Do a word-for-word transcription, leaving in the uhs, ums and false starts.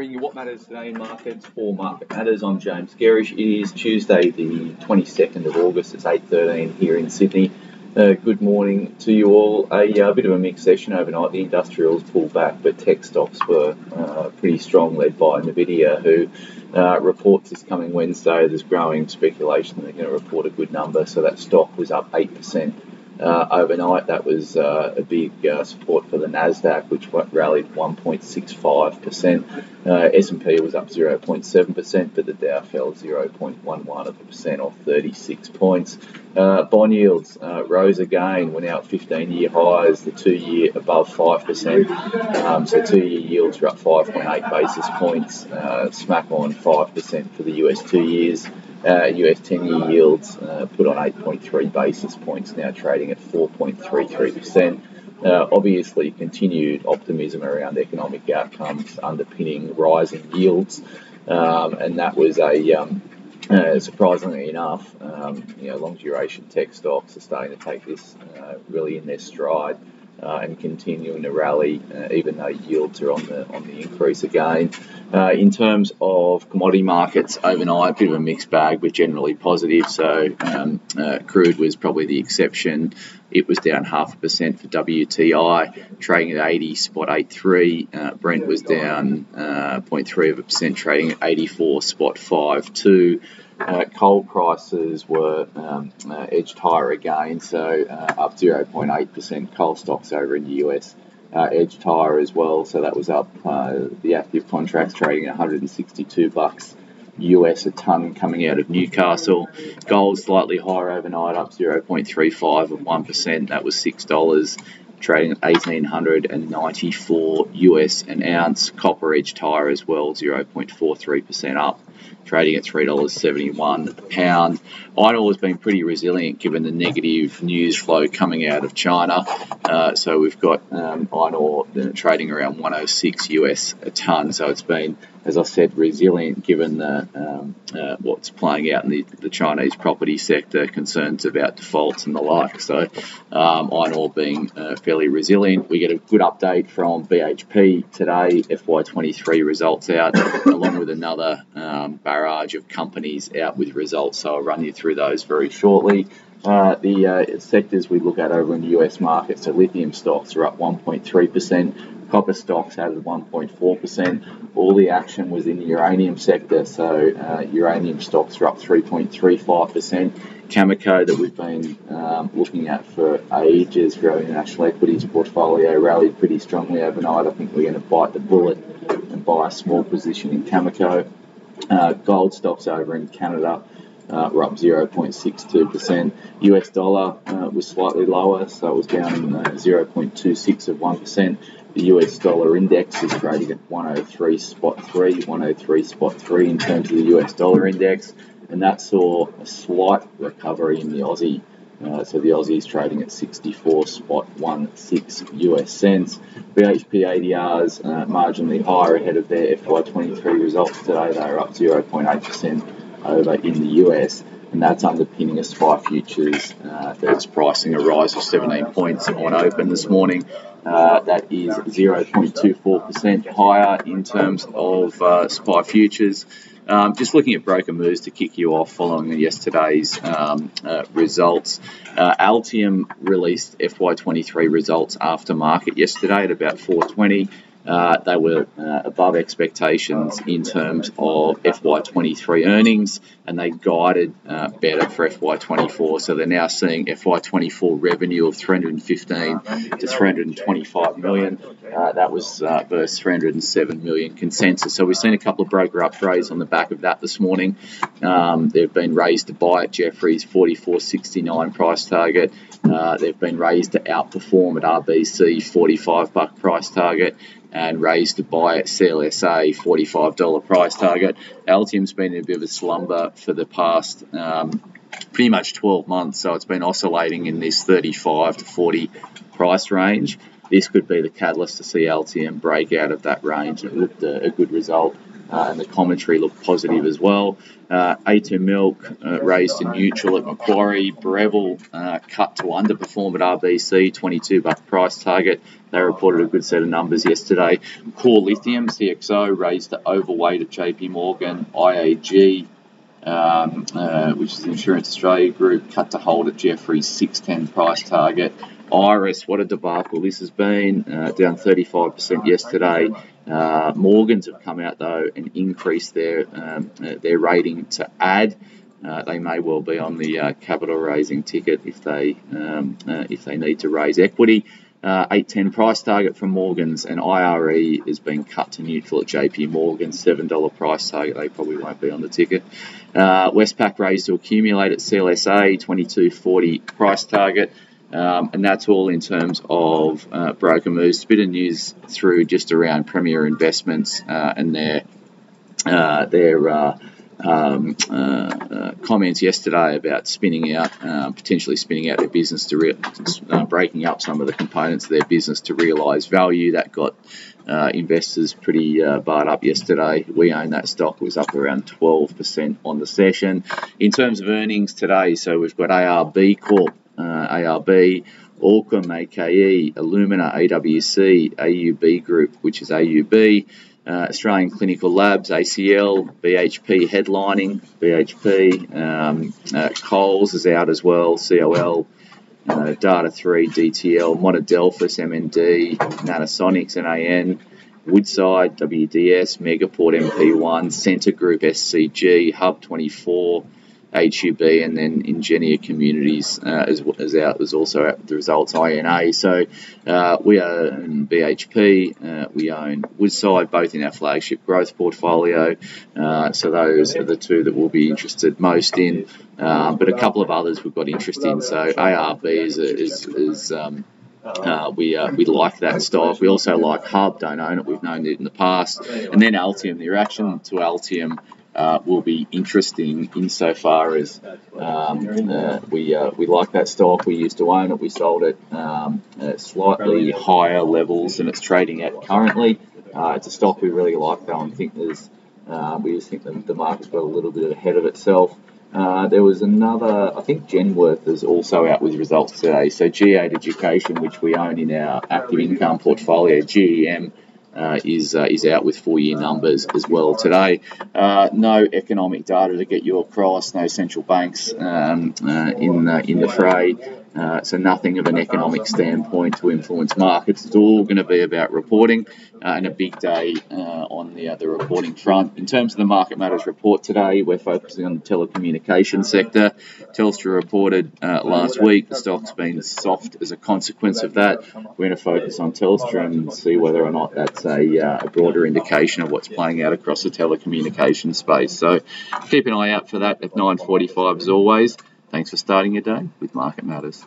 bringing you what matters today in markets for Market Matters. I'm James Gerrish. It is Tuesday, the twenty-second of August. It's eight thirteen here in Sydney. Uh, good morning to you all. A, a bit of a mixed session overnight. The industrials pulled back, but tech stocks were uh, pretty strong, led by NVIDIA, who uh, reports this coming Wednesday. There's growing speculation that they're going to report a good number, so that stock was up eight percent. Uh, overnight, that was uh, a big uh, support for the Nasdaq, which rallied one point six five percent. Uh, S and P was up zero point seven percent, but the Dow fell zero point one one percent off thirty-six points. Uh, bond yields uh, rose again, went out fifteen-year highs, the two-year above five percent. Um, so two-year yields were up five point eight basis points, uh, smack on five percent for the U S two years. Uh, U S ten-year yields uh, put on eight point three basis points, now trading at four point three three percent. Uh, obviously, continued optimism around economic outcomes underpinning rising yields, um, and that was a um, uh, surprisingly enough, um, you know, long-duration tech stocks are starting to take this uh, really in their stride. Uh, and continuing to rally, uh, even though yields are on the on the increase again. Uh, in terms of commodity markets, overnight, a bit of a mixed bag, but generally positive. So um, uh, crude was probably the exception. It was down half a percent for W T I, trading at eighty, spot eighty-three. Uh, Brent was down uh, zero point three of a percent, trading at eighty-four, spot fifty-two. Uh, coal prices were um, uh, edged higher again, so uh, up zero point eight percent. Coal stocks over in the U S uh, edged higher as well, so that was up. Uh, the active contracts trading at one hundred sixty-two bucks U S a tonne coming out of Newcastle. Gold slightly higher overnight, up zero point three five of one percent. That was six dollars, trading at one thousand eight hundred ninety-four U S an ounce. Copper edged higher as well, zero point four three percent up, trading at three dollars seventy-one a pound. Iron ore has been pretty resilient given the negative news flow coming out of China. Uh, so we've got um, iron ore trading around one oh six U S a tonne. So it's been, as I said, resilient given the, um, uh, what's playing out in the, the Chinese property sector, concerns about defaults and the like. So um, iron ore being uh, fairly resilient. We get a good update from B H P today, F Y twenty-three results out, along with another um, barrage of companies out with results. So I'll run you through those very shortly. Uh, the uh, sectors we look at over in the U S market, so lithium stocks are up one point three percent, copper stocks added one point four percent. All the action was in the uranium sector, so uh, uranium stocks are up three point three five percent. Cameco, that we've been um, looking at for ages for our international equities portfolio, rallied pretty strongly overnight. I think we're going to bite the bullet and buy a small position in Cameco. Uh, gold stocks over in Canada Uh, we're up zero point six two percent. U S dollar uh, was slightly lower, so it was down uh, zero point two six of one percent. The U S dollar index is trading at one oh three spot three, one oh three spot three in terms of the U S dollar index, and that saw a slight recovery in the Aussie. Uh, so the Aussie is trading at sixty-four point one six U S cents. B H P A D Rs uh, marginally higher ahead of their F Y twenty-three results today. They are up zero point eight percent. over in the U S, and that's underpinning a S P I futures uh, that's pricing a rise of seventeen points on open this morning. Uh, that is zero point two four percent higher in terms of uh, S P I futures. Um, just looking at broker moves to kick you off following yesterday's um, uh, results. Uh, Altium released F Y twenty-three results after market yesterday at about four twenty. Uh, they were uh, above expectations in terms of F Y twenty-three earnings, and they guided uh, better for F Y twenty-four. So they're now seeing F Y twenty-four revenue of three hundred fifteen to three hundred twenty-five million. Uh, that was uh, versus three hundred seven million consensus. So we've seen a couple of broker upgrades on the back of that this morning. Um, they've been raised to buy at Jefferies, forty-four sixty-nine price target. Uh, they've been raised to outperform at R B C, forty-five buck price target, and raised to buy at C L S A, forty-five dollar price target. Altium's been in a bit of a slumber for the past um, pretty much twelve months, so it's been oscillating in this thirty-five to forty price range. This could be the catalyst to see Altium break out of that range. It looked a, a good result uh, and the commentary looked positive as well. Uh, A two Milk uh, raised in neutral at Macquarie. Breville uh, cut to underperform at R B C, twenty-two buck price target. They reported a good set of numbers yesterday. Core Lithium, C X O, raised to overweight at J P Morgan. I A G, um, uh, which is the Insurance Australia Group, cut to hold at Jefferies, six ten price target. Iris, what a debacle this has been, uh, down thirty-five percent yesterday. Uh, Morgans have come out, though, and increased their um, uh, their rating to add. Uh, they may well be on the uh, capital raising ticket if they um, uh, if they need to raise equity. Uh, eight ten price target from Morgans, and I R E is being cut to neutral at J P Morgan, seven dollars price target. They probably won't be on the ticket. Uh, Westpac raised to accumulate at C L S A, twenty-two forty price target. Um, and that's all in terms of uh, broker moves. A bit of news through just around Premier Investments uh, and their uh, their uh, um, uh, uh, comments yesterday about spinning out, uh, potentially spinning out their business to re- uh, breaking up some of the components of their business to realise value. That got uh, investors pretty uh, barred up yesterday. We own that stock. It was up around twelve percent on the session. In terms of earnings today, so we've got A R B Corp. Uh, A R B, Allcom, A K E, Illumina, A W C, A U B Group, which is A U B, uh, Australian Clinical Labs, A C L, B H P headlining, B H P, um, uh, Coles is out as well, C O L, uh, Data three, D T L, Monadelphous, M N D, Nanosonics, N A N, Woodside, W D S, Megaport, M P one, Centre Group, S C G, Hub twenty-four, H U B, and then Ingenia Communities uh, as as out was also out with the results. I N A. So uh, we own B H P, uh, we own Woodside, both in our flagship growth portfolio. Uh, so those are the two that we'll be interested most in. Uh, but a couple of others we've got interest in. So A R B is is, is um, Uh, we uh, we like that stock. We also like Hub, don't own it, we've known it in the past. And then Altium, the reaction to Altium uh, will be interesting insofar as um, uh, we uh, we like that stock. We used to own it, we sold it um, at slightly higher levels than it's trading at currently. Uh, it's a stock we really like though, and think there's uh, we just think the, the market's got a little bit ahead of itself. Uh, there was another, I think Genworth is also out with results today. So G eight Education, which we own in our active income portfolio, G E M, uh, is uh, is out with four-year numbers as well today. Uh, no economic data to get you across, no central banks um, uh, in, uh, in the fray. Uh, so nothing of an economic standpoint to influence markets. It's all going to be about reporting uh, and a big day uh, on the, uh, the reporting front. In terms of the Market Matters report today, we're focusing on the telecommunications sector. Telstra reported uh, last week. The stock's been soft as a consequence of that. We're going to focus on Telstra and see whether or not that's a, uh, a broader indication of what's playing out across the telecommunications space. So keep an eye out for that at nine forty-five as always. Thanks for starting your day with Market Matters.